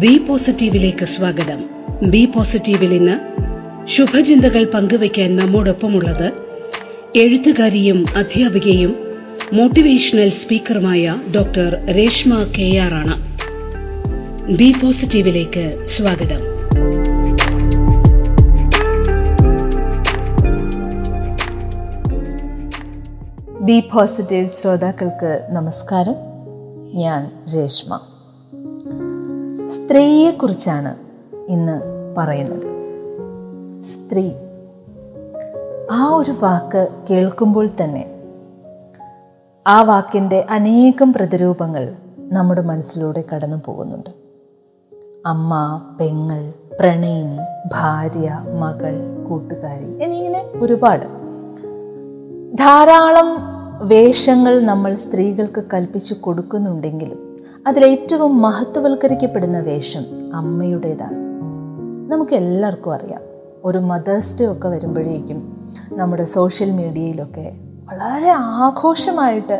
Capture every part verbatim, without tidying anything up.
B പോസിറ്റീവിലേക്ക് സ്വാഗതം. B പോസിറ്റീവിൽ ഇന്ന് ശുഭചിന്തകൾ പങ്കുവയ്ക്കാൻ നമ്മോടൊപ്പമുള്ളത് എഴുത്തുകാരിയും അധ്യാപികയും മോട്ടിവേഷണൽ സ്പീക്കറുമായ ഡോക്ടർ രേഷ്മ കെ ആർ ആണ്. ബി പോസിറ്റീവിലേക്ക് സ്വാഗതം. ബി പോസിറ്റീവ് ശ്രോതാക്കൾക്ക് നമസ്കാരം. ഞാൻ രേഷ്മ. സ്ത്രീയെക്കുറിച്ചാണ് ഇന്ന് പറയുന്നത്. സ്ത്രീ ആ ഒരു വാക്ക് കേൾക്കുമ്പോൾ തന്നെ ആ വാക്കിൻ്റെ അനേകം പ്രതിരൂപങ്ങൾ നമ്മുടെ മനസ്സിലൂടെ കടന്നു പോകുന്നുണ്ട്. അമ്മ, പെങ്ങൾ, പ്രണയിനി, ഭാര്യ, മകൾ, കൂട്ടുകാരി എന്നിങ്ങനെ ഒരുപാട് ധാരാളം വേഷങ്ങൾ നമ്മൾ സ്ത്രീകൾക്ക് കൽപ്പിച്ചു കൊടുക്കുന്നുണ്ടെങ്കിലും അതിലേറ്റവും മഹത്വവൽക്കരിക്കപ്പെടുന്ന വേഷം അമ്മയുടേതാണ്. നമുക്ക് എല്ലാവർക്കും അറിയാം, ഒരു മദേഴ്സ് ഡേ ഒക്കെ വരുമ്പോഴേക്കും നമ്മുടെ സോഷ്യൽ മീഡിയയിലൊക്കെ വളരെ ആഘോഷമായിട്ട്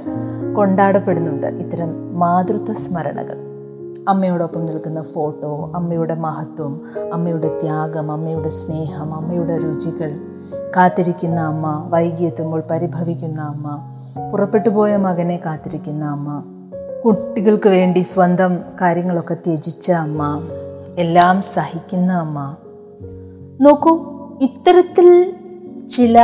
കൊണ്ടാടപ്പെടുന്നുണ്ട് ഇത്തരം മാതൃത്വ സ്മരണകൾ. അമ്മയോടൊപ്പം നിൽക്കുന്ന ഫോട്ടോ, അമ്മയുടെ മഹത്വം, അമ്മയുടെ ത്യാഗം, അമ്മയുടെ സ്നേഹം, അമ്മയുടെ രുചികൾ, കാത്തിരിക്കുന്ന അമ്മ, വൈകിയെത്തുമ്പോൾ പരിഭവിക്കുന്ന അമ്മ, പുറപ്പെട്ടു പോയ മകനെ കാത്തിരിക്കുന്ന അമ്മ, കുട്ടികൾക്ക് വേണ്ടി സ്വന്തം കാര്യങ്ങളൊക്കെ ത്യജിച്ച അമ്മ, എല്ലാം സഹിക്കുന്ന അമ്മ. നോക്കൂ, ഇത്തരത്തിൽ ചില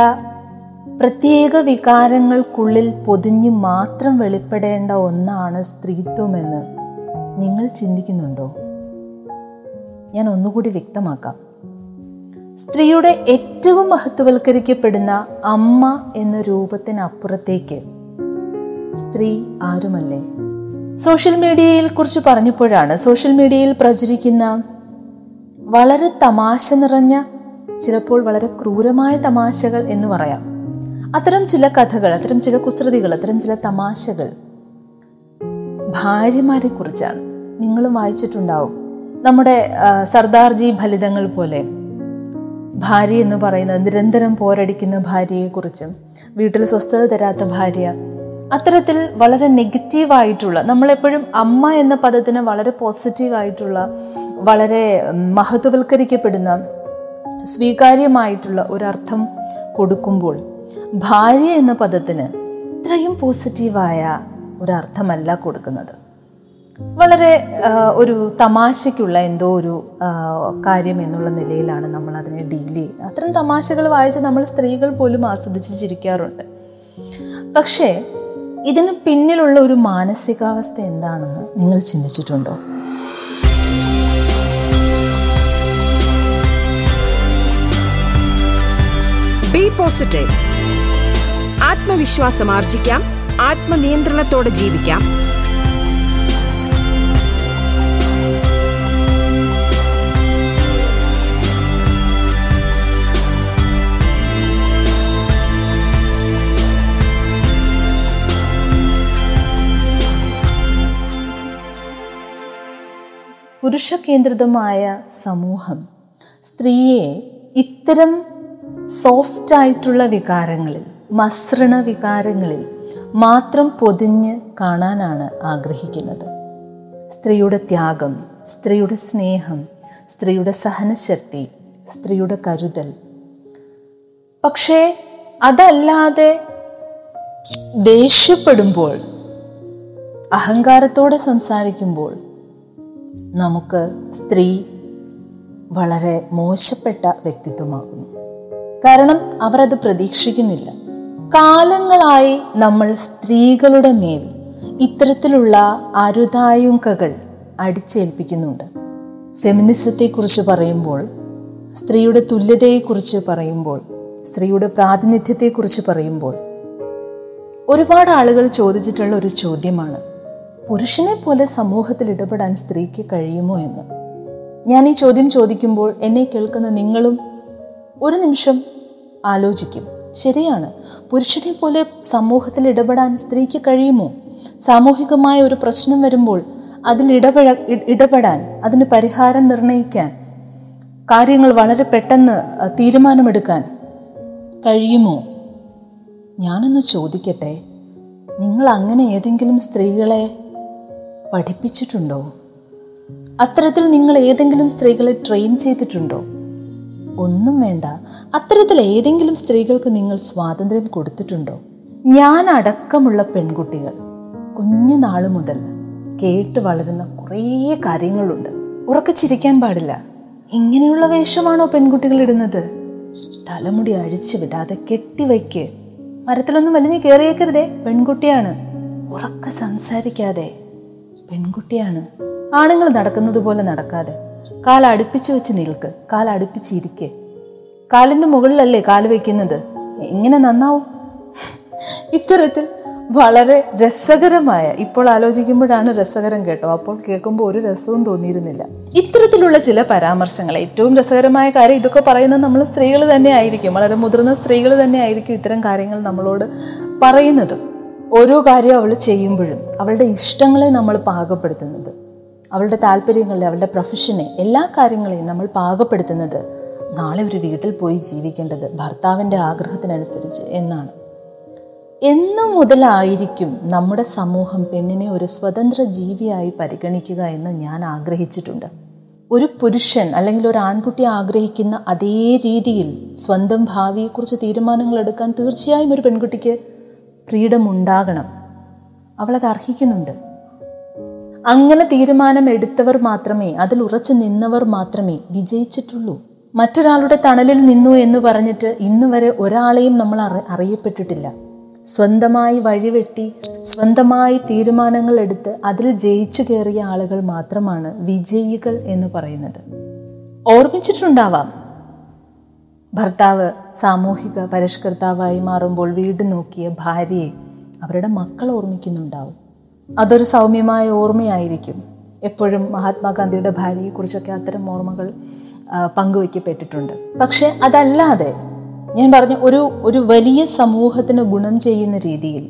പ്രത്യേക വികാരങ്ങൾക്കുള്ളിൽ പൊതിഞ്ഞ് മാത്രം വെളിപ്പെടേണ്ട ഒന്നാണ് സ്ത്രീത്വമെന്ന് നിങ്ങൾ ചിന്തിക്കുന്നുണ്ടോ? ഞാൻ ഒന്നുകൂടി വ്യക്തമാക്കാം. സ്ത്രീയുടെ ഏറ്റവും മഹത്വവൽക്കരിക്കപ്പെടുന്ന അമ്മ എന്ന രൂപത്തിനപ്പുറത്തേക്ക് സ്ത്രീ ആരുമല്ലേ. സോഷ്യൽ മീഡിയയെ കുറിച്ച് പറഞ്ഞപ്പോഴാണ്, സോഷ്യൽ മീഡിയയിൽ പ്രചരിക്കുന്ന വളരെ തമാശ നിറഞ്ഞ, ചിലപ്പോൾ വളരെ ക്രൂരമായ തമാശകൾ എന്ന് പറയാം, അത്തരം ചില കഥകൾ, അത്തരം ചില കുസൃതികൾ, അത്തരം ചില തമാശകൾ ഭാര്യമാരെ കുറിച്ചാണ്. നിങ്ങളും വായിച്ചിട്ടുണ്ടാവും. നമ്മുടെ സർദാർജി ഫലിതങ്ങൾ പോലെ ഭാര്യ എന്ന് പറയുന്നത്, നിരന്തരം പോരടിക്കുന്ന ഭാര്യയെക്കുറിച്ചും വീട്ടിൽ സ്വസ്ഥത തരാത്ത ഭാര്യ, അത്തരത്തിൽ വളരെ നെഗറ്റീവായിട്ടുള്ള, നമ്മളെപ്പോഴും അമ്മ എന്ന പദത്തിന് വളരെ പോസിറ്റീവായിട്ടുള്ള, വളരെ മഹത്വവൽക്കരിക്കപ്പെടുന്ന, സ്വീകാര്യമായിട്ടുള്ള ഒരർത്ഥം കൊടുക്കുമ്പോൾ ഭാര്യ എന്ന പദത്തിന് ഇത്രയും പോസിറ്റീവായ ഒരർത്ഥമല്ല കൊടുക്കുന്നത്. വളരെ ഒരു തമാശയ്ക്കുള്ള എന്തോ ഒരു കാര്യം എന്നുള്ള നിലയിലാണ് നമ്മൾ അതിനെ ഡീൽ ചെയ്യുന്നത്. അത്തരം തമാശകൾ വായിച്ച് നമ്മൾ സ്ത്രീകൾ പോലും ആസ്വദിച്ച് ചിരിക്കാറുണ്ട്. പക്ഷേ ഇതിന് പിന്നിലുള്ള ഒരു മാനസികാവസ്ഥ എന്താണെന്ന് നിങ്ങൾ ചിന്തിച്ചിട്ടുണ്ടോ? Be positive. ആത്മവിശ്വാസം ആർജിക്കാം, ആത്മനിയന്ത്രണത്തോടെ ജീവിക്കാം. പുരുഷകേന്ദ്രിതമായ സമൂഹം സ്ത്രീയെ ഇത്തരം സോഫ്റ്റായിട്ടുള്ള വികാരങ്ങളിൽ, മസൃണ വികാരങ്ങളിൽ മാത്രം പൊതിഞ്ഞ് കാണാനാണ് ആഗ്രഹിക്കുന്നത്. സ്ത്രീയുടെ ത്യാഗം, സ്ത്രീയുടെ സ്നേഹം, സ്ത്രീയുടെ സഹനശക്തി, സ്ത്രീയുടെ കരുതൽ. പക്ഷേ അതല്ലാതെ ദേഷ്യപ്പെടുമ്പോൾ, അഹങ്കാരത്തോടെ സംസാരിക്കുമ്പോൾ നമുക്ക് സ്ത്രീ വളരെ മോശപ്പെട്ട വ്യക്തിത്വമാകുന്നു. കാരണം അവരത് പ്രതീക്ഷിക്കുന്നില്ല. കാലങ്ങളായി നമ്മൾ സ്ത്രീകളുടെ മേൽ ഇത്തരത്തിലുള്ള അരുതായ്മകൾ അടിച്ചേൽപ്പിക്കുന്നുണ്ട്. ഫെമിനിസത്തെക്കുറിച്ച് പറയുമ്പോൾ, സ്ത്രീയുടെ തുല്യതയെക്കുറിച്ച് പറയുമ്പോൾ, സ്ത്രീയുടെ പ്രാതിനിധ്യത്തെക്കുറിച്ച് പറയുമ്പോൾ ഒരുപാട് ആളുകൾ ചോദിച്ചിട്ടുള്ള ഒരു ചോദ്യമാണ്, പുരുഷനെ പോലെ സമൂഹത്തിൽ ഇടപെടാൻ സ്ത്രീക്ക് കഴിയുമോ എന്ന്. ഞാൻ ഈ ചോദ്യം ചോദിക്കുമ്പോൾ എന്നെ കേൾക്കുന്ന നിങ്ങളും ഒരു നിമിഷം ആലോചിക്കും, ശരിയാണ്, പുരുഷനെ പോലെ സമൂഹത്തിൽ ഇടപെടാൻ സ്ത്രീക്ക് കഴിയുമോ? സാമൂഹികമായ ഒരു പ്രശ്നം വരുമ്പോൾ അതിൽ ഇടപെട ഇടപെടാൻ അതിന് പരിഹാരം നിർണയിക്കാൻ, കാര്യങ്ങൾ വളരെ പെട്ടെന്ന് തീരുമാനമെടുക്കാൻ കഴിയുമോ? ഞാനൊന്ന് ചോദിക്കട്ടെ, നിങ്ങൾ അങ്ങനെ ഏതെങ്കിലും സ്ത്രീകളെ പഠിപ്പിച്ചിട്ടുണ്ടോ? അത്തരത്തിൽ നിങ്ങൾ ഏതെങ്കിലും സ്ത്രീകളെ ട്രെയിൻ ചെയ്തിട്ടുണ്ടോ? ഒന്നും വേണ്ട. അത്തരത്തിൽ ഏതെങ്കിലും സ്ത്രീകൾക്ക് നിങ്ങൾ സ്വാതന്ത്ര്യം കൊടുത്തിട്ടുണ്ടോ? ഞാൻ അടക്കമുള്ള പെൺകുട്ടികൾ കുഞ്ഞുനാൾ മുതൽ കേട്ട് വളരുന്ന കുറേ കാര്യങ്ങളുണ്ട്. ഉറക്കച്ചിരിക്കാൻ പാടില്ല, ഇങ്ങനെയുള്ള വേഷമാണോ പെൺകുട്ടികൾ ഇടുന്നത്? തലമുടി അഴിച്ചു വിടാതെ കെട്ടിവയ്ക്ക്, മരത്തിലൊന്നും വലിഞ്ഞു കയറിയേക്കരുതേ, പെൺകുട്ടിയാണ്. ഉറക്ക സംസാരിക്കാതെ, പെൺകുട്ടിയാണ്. ആണുങ്ങൾ നടക്കുന്നത് പോലെ നടക്കാതെ, കാലടുപ്പിച്ച് വെച്ച് നിൽക്ക്, കാലടുപ്പിച്ചിരിക്കെ, കാലിൻ്റെ മുകളിലല്ലേ കാല് വയ്ക്കുന്നത്, എങ്ങനെ നന്നാവും? ഇത്തരത്തിൽ വളരെ രസകരമായ, ഇപ്പോൾ ആലോചിക്കുമ്പോഴാണ് രസകരം കേട്ടോ, അപ്പോൾ കേൾക്കുമ്പോൾ ഒരു രസവും തോന്നിയിരുന്നില്ല, ഇത്തരത്തിലുള്ള ചില പരാമർശങ്ങൾ. ഏറ്റവും രസകരമായ കാര്യം, ഇതൊക്കെ പറയുന്നത് നമ്മൾ സ്ത്രീകൾ തന്നെ ആയിരിക്കും, വളരെ മുതിർന്ന സ്ത്രീകൾ തന്നെ ആയിരിക്കും ഇത്തരം കാര്യങ്ങൾ നമ്മളോട് പറയുന്നത്. ഓരോ കാര്യം അവൾ ചെയ്യുമ്പോഴും അവളുടെ ഇഷ്ടങ്ങളെ നമ്മൾ പാകപ്പെടുത്തുന്നത്, അവളുടെ താല്പര്യങ്ങളെ, അവളുടെ പ്രൊഫഷനെ, എല്ലാ കാര്യങ്ങളെയും നമ്മൾ പാകപ്പെടുത്തുന്നത് നാളെ ഒരു വീട്ടിൽ പോയി ജീവിക്കേണ്ടത് ഭർത്താവിൻ്റെ ആഗ്രഹത്തിനനുസരിച്ച് എന്നാണ്. എന്നു മുതലായിരിക്കും നമ്മുടെ സമൂഹം പെണ്ണിനെ ഒരു സ്വതന്ത്ര ജീവിയായി പരിഗണിക്കുക എന്ന് ഞാൻ ആഗ്രഹിച്ചിട്ടുണ്ട്. ഒരു പുരുഷൻ അല്ലെങ്കിൽ ഒരു ആൺകുട്ടി ആഗ്രഹിക്കുന്ന അതേ രീതിയിൽ സ്വന്തം ഭാവിയെക്കുറിച്ച് തീരുമാനങ്ങൾ എടുക്കാൻ തീർച്ചയായും ഒരു പെൺകുട്ടിക്ക് ഫ്രീഡം ഉണ്ടാകണം. അവളത് അർഹിക്കുന്നുണ്ട്. അങ്ങനെ തീരുമാനം എടുത്തവർ മാത്രമേ, അതിൽ ഉറച്ചു നിന്നവർ മാത്രമേ വിജയിച്ചിട്ടുള്ളൂ. മറ്റൊരാളുടെ തണലിൽ നിന്നു എന്ന് പറഞ്ഞിട്ട് ഇന്നുവരെ ഒരാളെയും നമ്മൾ അറിയപ്പെട്ടിട്ടില്ല. സ്വന്തമായി വഴിവെട്ടി സ്വന്തമായി തീരുമാനങ്ങൾ എടുത്ത് അതിൽ ജയിച്ചു കയറിയ ആളുകൾ മാത്രമാണ് വിജയികൾ എന്ന് പറയുന്നത്. ഓർമ്മിച്ചിട്ടുണ്ടാവാം, ഭർത്താവ് സാമൂഹിക പരിഷ്കർത്താവായി മാറുമ്പോൾ വീട് നോക്കിയ ഭാര്യയെ അവരുടെ മക്കൾ ഓർമ്മിക്കുന്നുണ്ടാവും. അതൊരു സൗമ്യമായ ഓർമ്മയായിരിക്കും. എപ്പോഴും മഹാത്മാഗാന്ധിയുടെ ഭാര്യയെക്കുറിച്ചൊക്കെ അത്തരം ഓർമ്മകൾ പങ്കുവയ്ക്കപ്പെട്ടിട്ടുണ്ട്. പക്ഷെ അതല്ലാതെ ഞാൻ പറഞ്ഞ ഒരു ഒരു വലിയ സമൂഹത്തിന് ഗുണം ചെയ്യുന്ന രീതിയിൽ,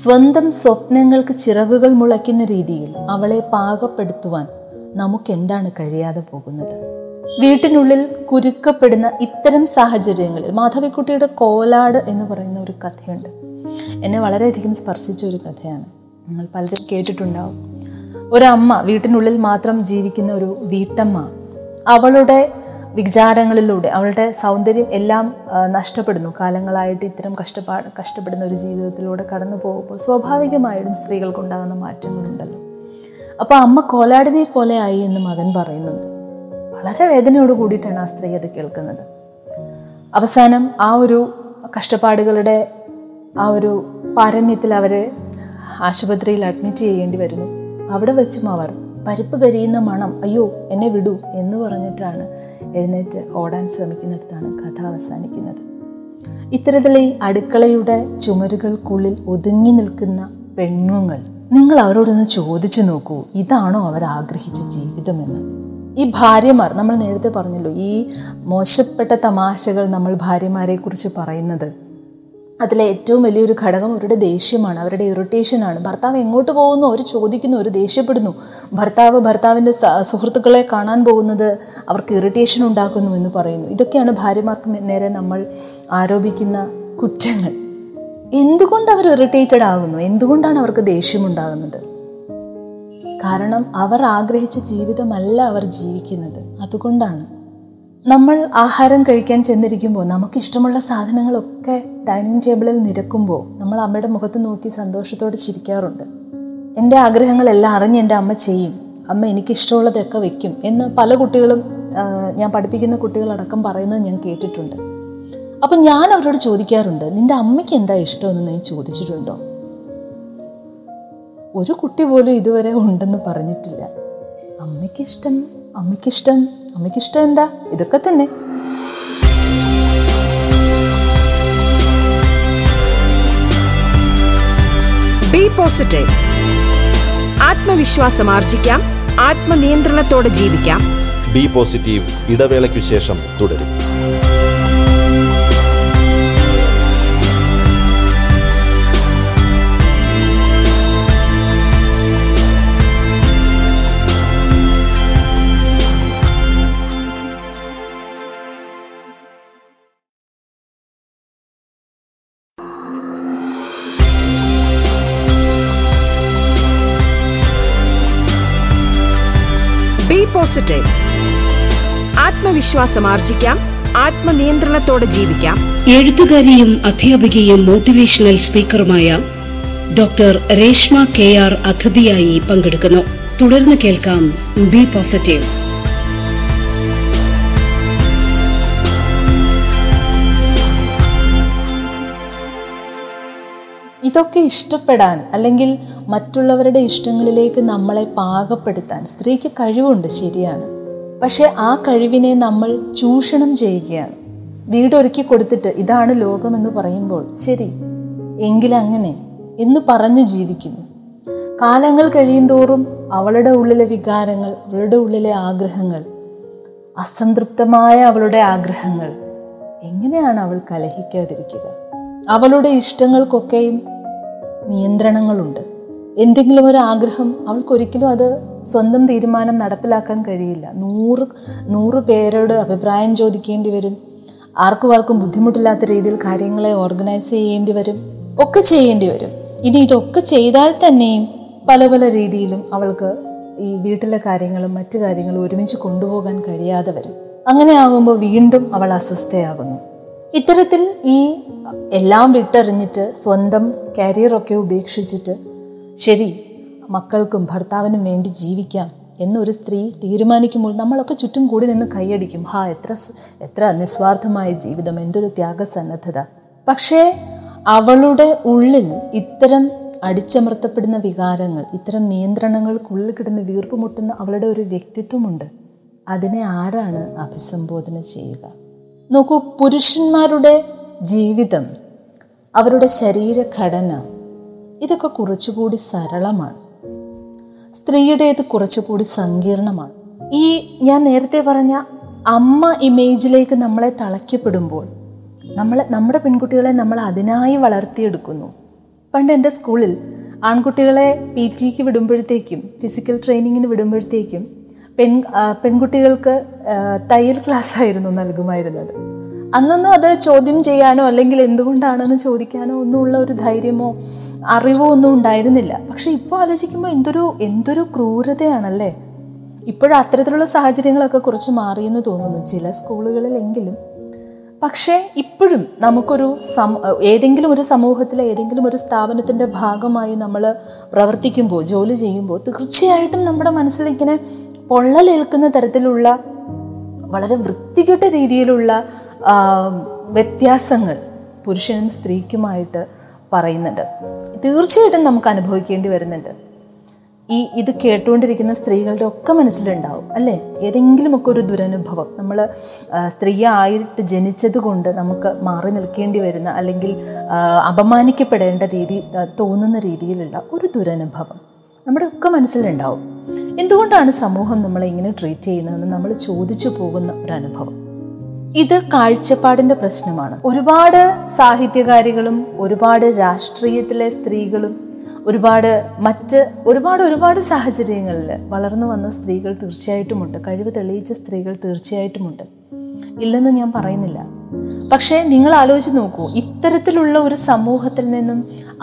സ്വന്തം സ്വപ്നങ്ങൾക്ക് ചിറകുകൾ മുളയ്ക്കുന്ന രീതിയിൽ അവളെ പാകപ്പെടുത്തുവാൻ നമുക്കെന്താണ് കഴിയാതെ പോകുന്നത്? വീട്ടിനുള്ളിൽ കുരുക്കപ്പെടുന്ന ഇത്തരം സാഹചര്യങ്ങളിൽ മാധവിക്കുട്ടിയുടെ കോലാട് എന്ന് പറയുന്ന ഒരു കഥയുണ്ട്. എന്നെ വളരെയധികം സ്പർശിച്ച ഒരു കഥയാണ്, നിങ്ങൾ പലരും കേട്ടിട്ടുണ്ടാവും. ഒരമ്മ, വീട്ടിനുള്ളിൽ മാത്രം ജീവിക്കുന്ന ഒരു വീട്ടമ്മ, അവളുടെ വിചാരങ്ങളിലൂടെ അവളുടെ സൗന്ദര്യം എല്ലാം നഷ്ടപ്പെടുന്നു. കാലങ്ങളായിട്ട് ഇത്തരം കഷ്ടപ്പാ കഷ്ടപ്പെടുന്ന ഒരു ജീവിതത്തിലൂടെ കടന്നു പോകുമ്പോൾ സ്വാഭാവികമായിട്ടും സ്ത്രീകൾക്കുണ്ടാകുന്ന മാറ്റങ്ങളുണ്ടല്ലോ. അപ്പോൾ അമ്മ കോലാടിനെ പോലെയായി എന്ന് മകൻ പറയുന്നുണ്ട്. വളരെ വേദനയോട് കൂടിയിട്ടാണ് ആ സ്ത്രീ അത് കേൾക്കുന്നത്. അവസാനം ആ ഒരു കഷ്ടപ്പാടുകളുടെ ആ ഒരു പാരമ്യത്തിൽ അവരെ ആശുപത്രിയിൽ അഡ്മിറ്റ് ചെയ്യേണ്ടി വരുന്നു. അവിടെ വെച്ചും അവർ പരിപ്പ് പെരിയുന്ന മണം, അയ്യോ എന്നെ വിടൂ എന്ന് പറഞ്ഞിട്ടാണ് എഴുന്നേറ്റ് ഓടാൻ ശ്രമിക്കുന്നിടത്താണ് കഥ അവസാനിക്കുന്നത്. ഇത്തരത്തിൽ ഈ അടുക്കളയുടെ ചുമരുകൾക്കുള്ളിൽ ഒതുങ്ങി നിൽക്കുന്ന പെണ്ണുങ്ങൾ, നിങ്ങൾ അവരോടൊന്ന് ചോദിച്ചു നോക്കൂ, ഇതാണോ അവർ ആഗ്രഹിച്ച ജീവിതമെന്ന്? ഈ ഭാര്യമാർ, നമ്മൾ നേരത്തെ പറഞ്ഞല്ലോ, ഈ മോശപ്പെട്ട തമാശകൾ നമ്മൾ ഭാര്യമാരെ കുറിച്ച് പറയുന്നത്, അതിലെ ഏറ്റവും വലിയൊരു ഘടകം അവരുടെ ദേഷ്യമാണ്, അവരുടെ ഇറിറ്റേഷനാണ്. ഭർത്താവ് എങ്ങോട്ട് പോകുന്നു അവർ ചോദിക്കുന്നു, അവർ ദേഷ്യപ്പെടുന്നു. ഭർത്താവ് ഭർത്താവിൻ്റെ സുഹൃത്തുക്കളെ കാണാൻ പോകുന്നത് അവർക്ക് ഇറിറ്റേഷൻ ഉണ്ടാക്കുന്നു എന്ന് പറയുന്നു. ഇതൊക്കെയാണ് ഭാര്യമാർക്ക് നേരെ നമ്മൾ ആരോപിക്കുന്ന കുറ്റങ്ങൾ. എന്തുകൊണ്ട് അവർ ഇറിറ്റേറ്റഡ് ആകുന്നു? എന്തുകൊണ്ടാണ് അവർക്ക് ദേഷ്യമുണ്ടാകുന്നത്? കാരണം അവർ ആഗ്രഹിച്ച ജീവിതമല്ല അവർ ജീവിക്കുന്നത്. അതുകൊണ്ടാണ് നമ്മൾ ആഹാരം കഴിക്കാൻ ചെന്നിരിക്കുമ്പോൾ നമുക്കിഷ്ടമുള്ള സാധനങ്ങളൊക്കെ ഡൈനിങ് ടേബിളിൽ നിരക്കുമ്പോൾ നമ്മൾ അമ്മയുടെ മുഖത്ത് നോക്കി സന്തോഷത്തോടെ ചിരിക്കാറുണ്ട്. എൻ്റെ ആഗ്രഹങ്ങളെല്ലാം അറിഞ്ഞ് എൻ്റെ അമ്മ ചെയ്യും, അമ്മ എനിക്കിഷ്ടമുള്ളതൊക്കെ വയ്ക്കും എന്ന് പല കുട്ടികളും, ഞാൻ പഠിപ്പിക്കുന്ന കുട്ടികളടക്കം പറയുന്നത് ഞാൻ കേട്ടിട്ടുണ്ട്. അപ്പം ഞാൻ അവരോട് ചോദിക്കാറുണ്ട്, നിൻ്റെ അമ്മയ്ക്ക് എന്താ ഇഷ്ടമെന്ന് നീ ചോദിച്ചിട്ടുണ്ടോ? ഒരു കുട്ടി പോലും ഇതുവരെ ഉണ്ടെന്ന് പറഞ്ഞിട്ടില്ല. അമ്മയ്ക്കിഷ്ടം അമ്മയ്ക്കിഷ്ടം അമ്മയ്ക്കിഷ്ടം എന്താ, ഇതൊക്കെ തന്നെ. Be positive. ആത്മവിശ്വാസം ആർജിക്കാം, ആത്മനിയന്ത്രണത്തോടെ ജീവിക്കാം. ബി പോസിറ്റീവ് ഇടവേളയ്ക്കു ശേഷം തുടരും. പോസിറ്റീവ്. ആത്മവിശ്വാസം ആർജിക്കാം, ആത്മനിയന്ത്രണത്തോടെ ജീവിക്കാം. എഴുത്തുകാരിയും അധ്യാപികയും മോട്ടിവേഷണൽ സ്പീക്കറുമായ ഡോക്ടർ രേഷ്മ കെ ആർ അതിഥിയായി പങ്കെടുക്കുന്നു. തുടർന്ന് കേൾക്കാം ബി പോസിറ്റീവ്. ഇതൊക്കെ ഇഷ്ടപ്പെടാൻ അല്ലെങ്കിൽ മറ്റുള്ളവരുടെ ഇഷ്ടങ്ങളിലേക്ക് നമ്മളെ പാകപ്പെടുത്താൻ സ്ത്രീക്ക് കഴിവുണ്ട്, ശരിയാണ്. പക്ഷേ ആ കഴിവിനെ നമ്മൾ ചൂഷണം ചെയ്യുകയാണ്. വീടൊരുക്കി കൊടുത്തിട്ട് ഇതാണ് ലോകമെന്ന് പറയുമ്പോൾ ശരി എങ്കിലങ്ങനെ എന്ന് പറഞ്ഞു ജീവിക്കുന്നു. കാലങ്ങൾ കഴിയുന്തോറും അവളുടെ ഉള്ളിലെ വികാരങ്ങൾ, അവളുടെ ഉള്ളിലെ ആഗ്രഹങ്ങൾ, അസംതൃപ്തമായ അവളുടെ ആഗ്രഹങ്ങൾ എങ്ങനെയാണ് അവൾ കലഹിക്കാതിരിക്കുക? അവളുടെ ഇഷ്ടങ്ങൾക്കൊക്കെയും നിയന്ത്രണങ്ങളുണ്ട്. എന്തെങ്കിലും ഒരു ആഗ്രഹം അവൾക്കൊരിക്കലും അത് സ്വന്തം തീരുമാനം നടപ്പിലാക്കാൻ കഴിയില്ല. നൂറ് നൂറ് പേരോട് അഭിപ്രായം ചോദിക്കേണ്ടി വരും. ആർക്കും ആർക്കും ബുദ്ധിമുട്ടില്ലാത്ത രീതിയിൽ കാര്യങ്ങളെ ഓർഗനൈസ് ചെയ്യേണ്ടി വരും, ഒക്കെ ചെയ്യേണ്ടി വരും. ഇനി ഇതൊക്കെ ചെയ്താൽ തന്നെയും പല പല രീതിയിലും അവൾക്ക് ഈ വീട്ടിലെ കാര്യങ്ങളും മറ്റു കാര്യങ്ങളും ഒരുമിച്ച് കൊണ്ടുപോകാൻ കഴിയാതെ വരും. അങ്ങനെയാകുമ്പോൾ വീണ്ടും അവൾ അസ്വസ്ഥയാകുന്നു. ഇത്തരത്തിൽ ഈ എല്ലാം വിട്ടെറിഞ്ഞിട്ട് സ്വന്തം കരിയറൊക്കെ ഉപേക്ഷിച്ചിട്ട് ശരി മക്കൾക്കും ഭർത്താവിനും വേണ്ടി ജീവിക്കാം എന്നൊരു സ്ത്രീ തീരുമാനിക്കുമ്പോൾ നമ്മളൊക്കെ ചുറ്റും കൂടി നിന്ന് കൈയടിക്കും. ഹാ, എത്ര എത്ര നിസ്വാർത്ഥമായ ജീവിതം, എന്തൊരു ത്യാഗസന്നദ്ധത. പക്ഷേ അവളുടെ ഉള്ളിൽ ഇത്തരം അടിച്ചമർത്തപ്പെടുന്ന വികാരങ്ങൾ, ഇത്തരം നിയന്ത്രണങ്ങൾക്കുള്ളിൽ കിടന്ന് വീർപ്പുമുട്ടുന്ന അവളുടെ ഒരു വ്യക്തിത്വമുണ്ട്. അതിനെ ആരാണ് അഭിസംബോധന ചെയ്യുക? നോക്കൂ, പുരുഷന്മാരുടെ ജീവിതം, അവരുടെ ശരീരഘടന, ഇതൊക്കെ കുറച്ചുകൂടി സരളമാണ്. സ്ത്രീയുടേത് കുറച്ചുകൂടി സങ്കീർണമാണ്. ഈ ഞാൻ നേരത്തെ പറഞ്ഞ അമ്മ ഇമേജിലേക്ക് നമ്മളെ തളയ്ക്കപ്പെടുമ്പോൾ നമ്മളെ നമ്മുടെ പെൺകുട്ടികളെ നമ്മൾ അതിനായി വളർത്തിയെടുക്കുന്നു. പണ്ട് എൻ്റെ സ്കൂളിൽ ആൺകുട്ടികളെ പി ടിക്ക് വിടുമ്പോഴത്തേക്കും ഫിസിക്കൽ ട്രെയിനിങ്ങിന് വിടുമ്പോഴത്തേക്കും പെൺ പെൺകുട്ടികൾക്ക് തയ്യൽ ക്ലാസ്സായിരുന്നു നൽകുമായിരുന്നത്. അന്നൊന്നും അത് ചോദ്യം ചെയ്യാനോ അല്ലെങ്കിൽ എന്തുകൊണ്ടാണെന്ന് ചോദിക്കാനോ ഒന്നുമുള്ള ഒരു ധൈര്യമോ അറിവോ ഒന്നും ഉണ്ടായിരുന്നില്ല. പക്ഷെ ഇപ്പോൾ ആലോചിക്കുമ്പോൾ എന്തൊരു എന്തൊരു ക്രൂരതയാണല്ലേ. ഇപ്പോഴും അത്തരത്തിലുള്ള സാഹചര്യങ്ങളൊക്കെ കുറച്ച് മാറിയെന്ന് തോന്നുന്നു ചില സ്കൂളുകളിലെങ്കിലും. പക്ഷേ ഇപ്പോഴും നമുക്കൊരു ഏതെങ്കിലും ഒരു സമൂഹത്തിലെ ഏതെങ്കിലും ഒരു സ്ഥാപനത്തിൻ്റെ ഭാഗമായി നമ്മൾ പ്രവർത്തിക്കുമ്പോൾ, ജോലി ചെയ്യുമ്പോൾ തീർച്ചയായിട്ടും നമ്മുടെ മനസ്സിലിങ്ങനെ പൊള്ളലേൽക്കുന്ന തരത്തിലുള്ള വളരെ വൃത്തികെട്ട രീതിയിലുള്ള വ്യത്യാസങ്ങൾ പുരുഷനും സ്ത്രീക്കുമായിട്ട് പറയുന്നുണ്ട്. തീർച്ചയായിട്ടും നമുക്ക് അനുഭവിക്കേണ്ടി വരുന്നുണ്ട്. ഈ ഇത് കേട്ടുകൊണ്ടിരിക്കുന്ന സ്ത്രീകളുടെ ഒക്കെ മനസ്സിലുണ്ടാവും അല്ലേ ഏതെങ്കിലുമൊക്കെ ഒരു ദുരനുഭവം. നമ്മൾ സ്ത്രീയായിട്ട് ജനിച്ചത് കൊണ്ട് നമുക്ക് മാറി നിൽക്കേണ്ടി വരുന്ന അല്ലെങ്കിൽ അപമാനിക്കപ്പെടേണ്ട രീതി തോന്നുന്ന രീതിയിലുള്ള ഒരു ദുരനുഭവം നമ്മുടെ ഒക്കെ മനസ്സിലുണ്ടാവും. എന്തുകൊണ്ടാണ് സമൂഹം നമ്മളെ ഇങ്ങനെ ട്രീറ്റ് ചെയ്യുന്നതെന്ന് നമ്മൾ ചോദിച്ചു പോകുന്ന ഒരനുഭവം. ഇത് കാഴ്ചപ്പാടിൻ്റെ പ്രശ്നമാണ്. ഒരുപാട് സാഹിത്യകാരികളും ഒരുപാട് രാഷ്ട്രീയത്തിലെ സ്ത്രീകളും ഒരുപാട് മറ്റ് ഒരുപാട് ഒരുപാട് സാഹചര്യങ്ങളിൽ വളർന്നു വന്ന സ്ത്രീകൾ തീർച്ചയായിട്ടുമുണ്ട്. കഴിവ് തെളിയിച്ച സ്ത്രീകൾ തീർച്ചയായിട്ടുമുണ്ട്, ഇല്ലെന്ന് ഞാൻ പറയുന്നില്ല. പക്ഷേ നിങ്ങൾ ആലോചിച്ച് നോക്കൂ, ഇത്തരത്തിലുള്ള ഒരു സമൂഹത്തിൽ നിന്നും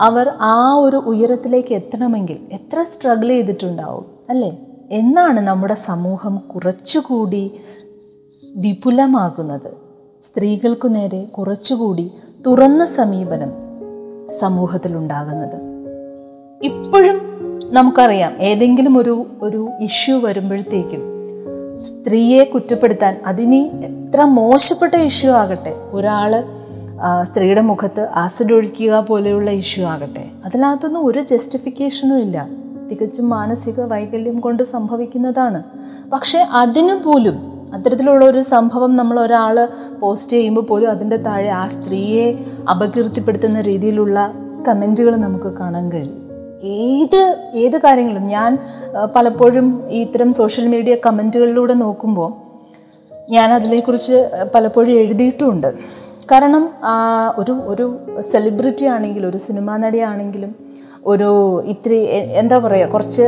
അവർ ആ ഒരു ഉയരത്തിലേക്ക് എത്തണമെങ്കിൽ എത്ര സ്ട്രഗിൾ ചെയ്തിട്ടുണ്ടാവും അല്ലേ. എന്നാണ് നമ്മുടെ സമൂഹം കുറച്ചുകൂടി വിപുലമാകുന്നത്. സ്ത്രീകൾക്കു നേരെ കുറച്ചുകൂടി തുറന്ന സമീപനം സമൂഹത്തിലുണ്ടാകുന്നത്. ഇപ്പോഴും നമുക്കറിയാം, ഏതെങ്കിലും ഒരു ഒരു ഇഷ്യൂ വരുമ്പോഴത്തേക്കും സ്ത്രീയെ കുറ്റപ്പെടുത്താൻ, അതിനി എത്ര മോശപ്പെട്ട ഇഷ്യൂ ആകട്ടെ, ഒരാൾ സ്ത്രീയുടെ മുഖത്ത് ആസിഡ് ഒഴിക്കുക പോലെയുള്ള ഇഷ്യൂ ആകട്ടെ, അതിനകത്തൊന്നും ഒരു ജസ്റ്റിഫിക്കേഷനും ഇല്ല. തികച്ചും മാനസിക വൈകല്യം കൊണ്ട് സംഭവിക്കുന്നതാണ്. പക്ഷേ അതിനു പോലും അത്തരത്തിലുള്ള ഒരു സംഭവം നമ്മൾ ഒരാൾ പോസ്റ്റ് ചെയ്യുമ്പോൾ പോലും അതിൻ്റെ താഴെ ആ സ്ത്രീയെ അപകീർത്തിപ്പെടുത്തുന്ന രീതിയിലുള്ള കമൻറ്റുകൾ നമുക്ക് കാണാൻ കഴിയും. ഏത് ഏത് കാര്യങ്ങളും ഞാൻ പലപ്പോഴും ഇത്തരം സോഷ്യൽ മീഡിയ കമൻറ്റുകളിലൂടെ നോക്കുമ്പോൾ ഞാനതിനെക്കുറിച്ച് പലപ്പോഴും എഴുതിയിട്ടുമുണ്ട്. കാരണം ഒരു ഒരു സെലിബ്രിറ്റി ആണെങ്കിലും ഒരു സിനിമാ നടിയാണെങ്കിലും ഒരു ഇത്തിരി എന്താ പറയുക കുറച്ച്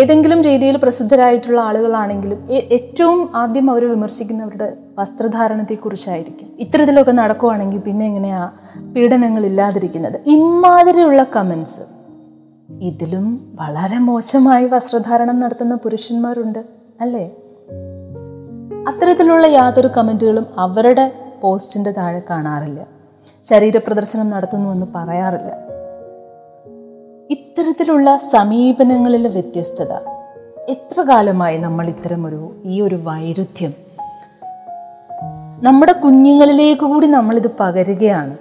ഏതെങ്കിലും രീതിയിൽ പ്രസിദ്ധരായിട്ടുള്ള ആളുകളാണെങ്കിലും ഏറ്റവും ആദ്യം അവർ വിമർശിക്കുന്നവരുടെ വസ്ത്രധാരണത്തെക്കുറിച്ചായിരിക്കും. ഇത്തരത്തിലൊക്കെ നടക്കുവാണെങ്കിൽ പിന്നെ എങ്ങനെയാണ് പീഡനങ്ങളില്ലാതിരിക്കുന്നത്? ഇമാതിരിയുള്ള കമൻസ്. ഇതിലും വളരെ മോശമായി വസ്ത്രധാരണം നടത്തുന്ന പുരുഷന്മാരുണ്ട് അല്ലേ? അത്തരത്തിലുള്ള യാതൊരു കമൻറ്റുകളും അവരുടെ പോസ്റ്റിൻ്റെ താഴെ കാണാറില്ല. ശരീരപ്രദർശനം നടത്തുന്നുവെന്ന് പറയാറില്ല. ഇത്തരത്തിലുള്ള സമീപനങ്ങളിലെ വ്യത്യസ്തത. എത്ര കാലമായി നമ്മൾ ഇത്തരമൊരു ഈ ഒരു വൈരുദ്ധ്യം നമ്മുടെ കുഞ്ഞുങ്ങളിലേക്ക് കൂടി നമ്മളിത് പകരുകയാണ്.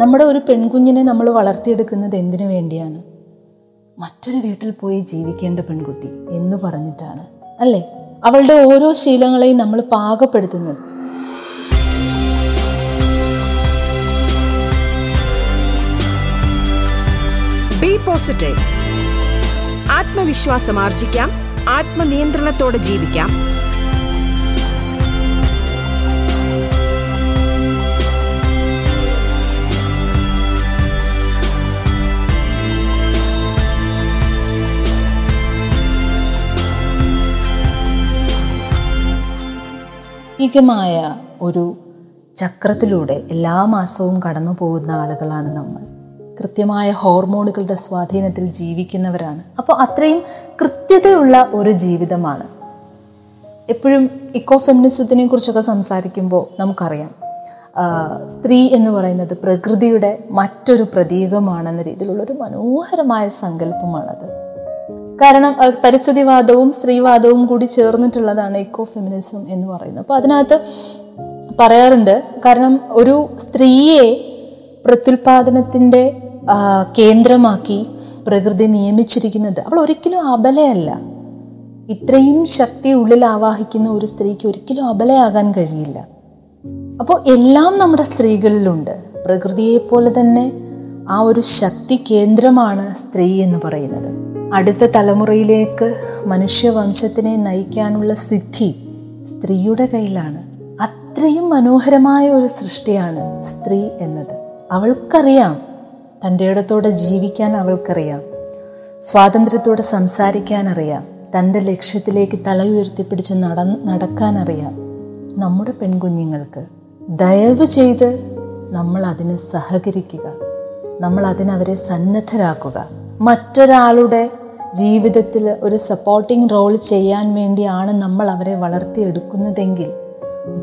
നമ്മുടെ ഒരു പെൺകുഞ്ഞിനെ നമ്മൾ വളർത്തിയെടുക്കുന്നത് എന്തിനു വേണ്ടിയാണ്? മറ്റൊരു വീട്ടിൽ പോയി ജീവിക്കേണ്ട പെൺകുട്ടി എന്ന് പറഞ്ഞിട്ടാണ് അല്ലേ? അവളുടെ ഓരോ ശീലങ്ങളെയും നമ്മൾ പാകപ്പെടുത്തുന്നത്. ആത്മവിശ്വാസം ആർജിക്കാം, ആത്മനിയന്ത്രണത്തോടെ ജീവിക്കാം. മായ ഒരു ചക്രത്തിലൂടെ എല്ലാ മാസവും കടന്നു പോകുന്ന ആളുകളാണ് നമ്മൾ. കൃത്യമായ ഹോർമോണുകളുടെ സ്വാധീനത്തിൽ ജീവിക്കുന്നവരാണ്. അപ്പോൾ അത്രയും കൃത്യതയുള്ള ഒരു ജീവിതമാണ്. എപ്പോഴും ഇക്കോ ഫെമിനിസത്തിനെ കുറിച്ചൊക്കെ സംസാരിക്കുമ്പോൾ നമുക്കറിയാം, സ്ത്രീ എന്ന് പറയുന്നത് പ്രകൃതിയുടെ മറ്റൊരു പ്രതീകമാണെന്ന രീതിയിലുള്ളൊരു മനോഹരമായ സങ്കല്പമാണത്. കാരണം പരിസ്ഥിതിവാദവും സ്ത്രീവാദവും കൂടി ചേർന്നിട്ടുള്ളതാണ് ഇക്കോ ഫെമിനിസം എന്ന് പറയുന്നത്. അപ്പോൾ അതിനകത്ത് പറയാറുണ്ട്, കാരണം ഒരു സ്ത്രീയെ പ്രത്യുൽപാദനത്തിൻ്റെ കേന്ദ്രമാക്കി പ്രകൃതി നിയമിച്ചിരിക്കുന്നത്, അവൾ ഒരിക്കലും അബലയല്ല. ഇത്രയും ശക്തി ഉള്ളിൽ ആവാഹിക്കുന്ന ഒരു സ്ത്രീക്ക് ഒരിക്കലും അബലയാകാൻ കഴിയില്ല. അപ്പോൾ എല്ലാം നമ്മുടെ സ്ത്രീകളിലുണ്ട്. പ്രകൃതിയെപ്പോലെ തന്നെ ആ ഒരു ശക്തി കേന്ദ്രമാണ് സ്ത്രീ എന്ന് പറയുന്നത്. അടുത്ത തലമുറയിലേക്ക് മനുഷ്യവംശത്തിനെ നയിക്കാനുള്ള സിദ്ധി സ്ത്രീയുടെ കയ്യിലാണ്. അത്രയും മനോഹരമായ ഒരു സൃഷ്ടിയാണ് സ്ത്രീ എന്നത്. അവൾക്കറിയാം, തൻ്റെ ഇടത്തോടെ ജീവിക്കാൻ അവൾക്കറിയാം, സ്വാതന്ത്ര്യത്തോടെ സംസാരിക്കാൻ അറിയാം, തൻ്റെ ലക്ഷ്യത്തിലേക്ക് തല ഉയർത്തിപ്പിടിച്ച് നട നടക്കാൻ അറിയാം. നമ്മുടെ പെൺകുഞ്ഞുങ്ങൾക്ക് ദയവ് ചെയ്ത് നമ്മൾ അതിന് സഹകരിക്കുക, നമ്മൾ അതിനവരെ സന്നദ്ധരാക്കുക. മറ്റൊരാളുടെ ജീവിതത്തിൽ ഒരു സപ്പോർട്ടിംഗ് റോൾ ചെയ്യാൻ വേണ്ടിയാണ് നമ്മൾ അവരെ വളർത്തിയെടുക്കുന്നതെങ്കിൽ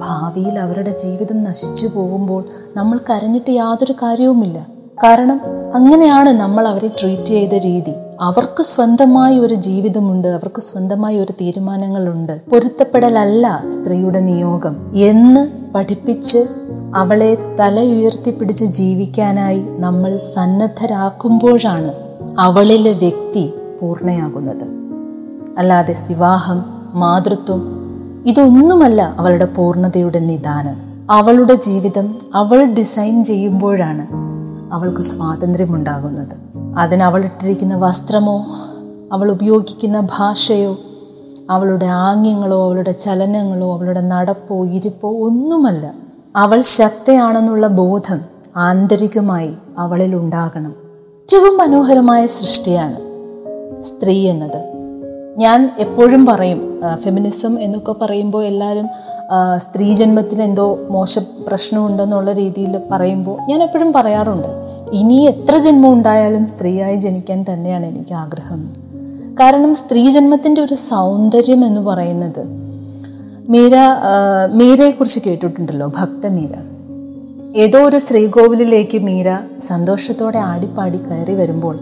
ഭാവിയിൽ അവരുടെ ജീവിതം നശിച്ചു പോകുമ്പോൾ നമ്മൾ കരഞ്ഞിട്ട് യാതൊരു കാര്യവുമില്ല. കാരണം അങ്ങനെയാണ് നമ്മൾ അവരെ ട്രീറ്റ് ചെയ്ത രീതി. അവർക്ക് സ്വന്തമായി ഒരു ജീവിതമുണ്ട്, അവർക്ക് സ്വന്തമായി ഒരു തീരുമാനങ്ങളുണ്ട്. പൊരുത്തപ്പെടലല്ല സ്ത്രീയുടെ നിയോഗം എന്ന് പഠിപ്പിച്ച് അവളെ തല ഉയർത്തിപ്പിടിച്ച് ജീവിക്കാനായി നമ്മൾ സന്നദ്ധരാക്കുമ്പോഴാണ് അവളിലെ വ്യക്തി പൂർണ്ണയാകുന്നത്. അല്ലാതെ വിവാഹം, മാതൃത്വം ഇതൊന്നുമല്ല അവളുടെ പൂർണ്ണതയുടെ നിദാനം. അവളുടെ ജീവിതം അവൾ ഡിസൈൻ ചെയ്യുമ്പോഴാണ് അവൾക്ക് സ്വാതന്ത്ര്യമുണ്ടാകുന്നത്. അതിനവളിട്ടിരിക്കുന്ന വസ്ത്രമോ അവൾ ഉപയോഗിക്കുന്ന ഭാഷയോ അവളുടെ ആംഗ്യങ്ങളോ അവളുടെ ചലനങ്ങളോ അവളുടെ നടപ്പോ ഇരിപ്പോ ഒന്നുമല്ല. അവൾ ശക്തയാണെന്നുള്ള ബോധം ആന്തരികമായി അവളിൽ ഉണ്ടാകണം. ഏറ്റവും മനോഹരമായ സൃഷ്ടിയാണ് സ്ത്രീ എന്നത്. ഞാൻ എപ്പോഴും പറയും, ഫെമിനിസം എന്നൊക്കെ പറയുമ്പോൾ എല്ലാവരും സ്ത്രീ ജന്മത്തിന് എന്തോ മോശം പ്രശ്നമുണ്ടെന്നുള്ള രീതിയിൽ പറയുമ്പോൾ ഞാൻ എപ്പോഴും പറയാറുണ്ട്, ഇനി എത്ര ജന്മം ഉണ്ടായാലും സ്ത്രീയായി ജനിക്കാൻ തന്നെയാണ് എനിക്ക് ആഗ്രഹം. കാരണം സ്ത്രീ ജന്മത്തിൻ്റെ ഒരു സൗന്ദര്യം എന്ന് പറയുന്നത്, മീര മീരയെക്കുറിച്ച് കേട്ടിട്ടുണ്ടല്ലോ, ഭക്തമീര. ഏതോ ഒരു ശ്രീകോവിലേക്ക് മീര സന്തോഷത്തോടെ ആടിപ്പാടി കയറി വരുമ്പോൾ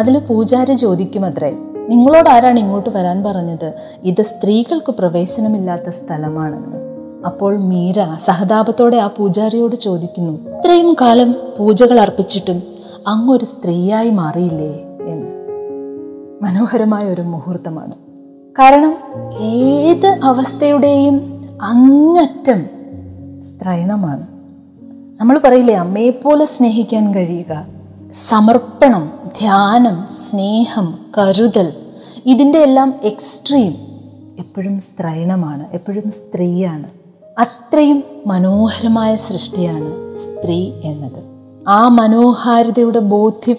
അതിൽ പൂജാരി ചോദിക്കും അത്രേ, നിങ്ങളോട് ആരാണ് ഇങ്ങോട്ട് വരാൻ പറഞ്ഞത്? ഇത് സ്ത്രീകൾക്ക് പ്രവേശനമില്ലാത്ത സ്ഥലമാണെന്ന്. അപ്പോൾ മീര സഹതാപത്തോടെ ആ പൂജാരിയോട് ചോദിക്കുന്നു, ഇത്രയും കാലം പൂജകൾ അർപ്പിച്ചിട്ടും അങ്ങൊരു സ്ത്രീയായി മാറിയില്ലേ എന്ന്. മനോഹരമായ ഒരു മുഹൂർത്തമാണ്. കാരണം ഏത് അവസ്ഥയുടെയും അങ്ങറ്റം സ്ത്രൈണമാണ്. നമ്മൾ പറയില്ലേ, അമ്മയെപ്പോലെ സ്നേഹിക്കാൻ കഴിയുക. സമർപ്പണം, ധ്യാനം, സ്നേഹം, കരുതൽ, ഇതിൻ്റെ എല്ലാം എക്സ്ട്രീം എപ്പോഴും സ്ത്രൈണമാണ്, എപ്പോഴും സ്ത്രീയാണ്. അത്രയും മനോഹരമായ സൃഷ്ടിയാണ് സ്ത്രീ എന്നത്. ആ മനോഹാരിതയുടെ ബോധ്യം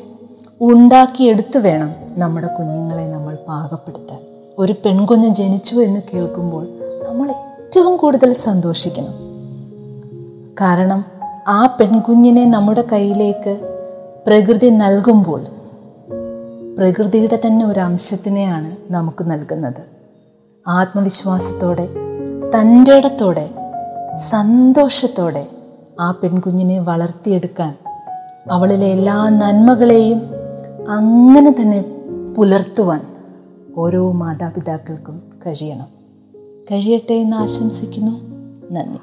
ഉണ്ടാക്കിയെടുത്ത് വേണം നമ്മുടെ കുഞ്ഞുങ്ങളെ നമ്മൾ പാകപ്പെടുത്താൻ. ഒരു പെൺകുഞ്ഞ് ജനിച്ചു എന്ന് കേൾക്കുമ്പോൾ നമ്മൾ ഏറ്റവും കൂടുതൽ സന്തോഷിക്കണം. കാരണം ആ പെൺകുഞ്ഞിനെ നമ്മുടെ കയ്യിലേക്ക് പ്രകൃതി നൽകുമ്പോൾ പ്രകൃതിയുടെ തന്നെ ഒരു അംശത്തിനെയാണ് നമുക്ക് നൽകുന്നത്. ആത്മവിശ്വാസത്തോടെ, തൻ്റെ ഇടത്തോടെ, സന്തോഷത്തോടെ ആ പെൺകുഞ്ഞിനെ വളർത്തിയെടുക്കാൻ, അവളിലെ എല്ലാ നന്മകളെയും അങ്ങനെ തന്നെ പുലർത്തുവാൻ ഓരോ മാതാപിതാക്കൾക്കും കഴിയണം. കഴിയട്ടെ എന്ന് ആശംസിക്കുന്നു. നന്ദി.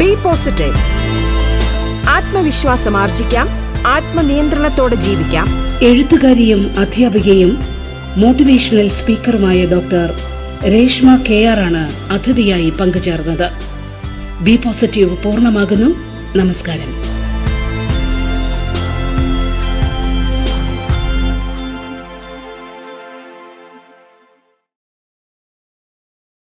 Be positive. ആത്മവിശ്വാസം ആർജിക്കാം, ആത്മനിയന്ത്രണത്തോടെ ജീവിക്കാം. എഴുത്തുകാരിയും അധ്യാപികയും മോട്ടിവേഷണൽ സ്പീക്കറുമായ ഡോക്ടർ രേഷ്മ കെ ആർ ആണ് അതിഥിയായി പങ്കുചേർന്നത്. ബി പോസിറ്റീവ് പൂർണ്ണമാകുന്നു. നമസ്കാരം.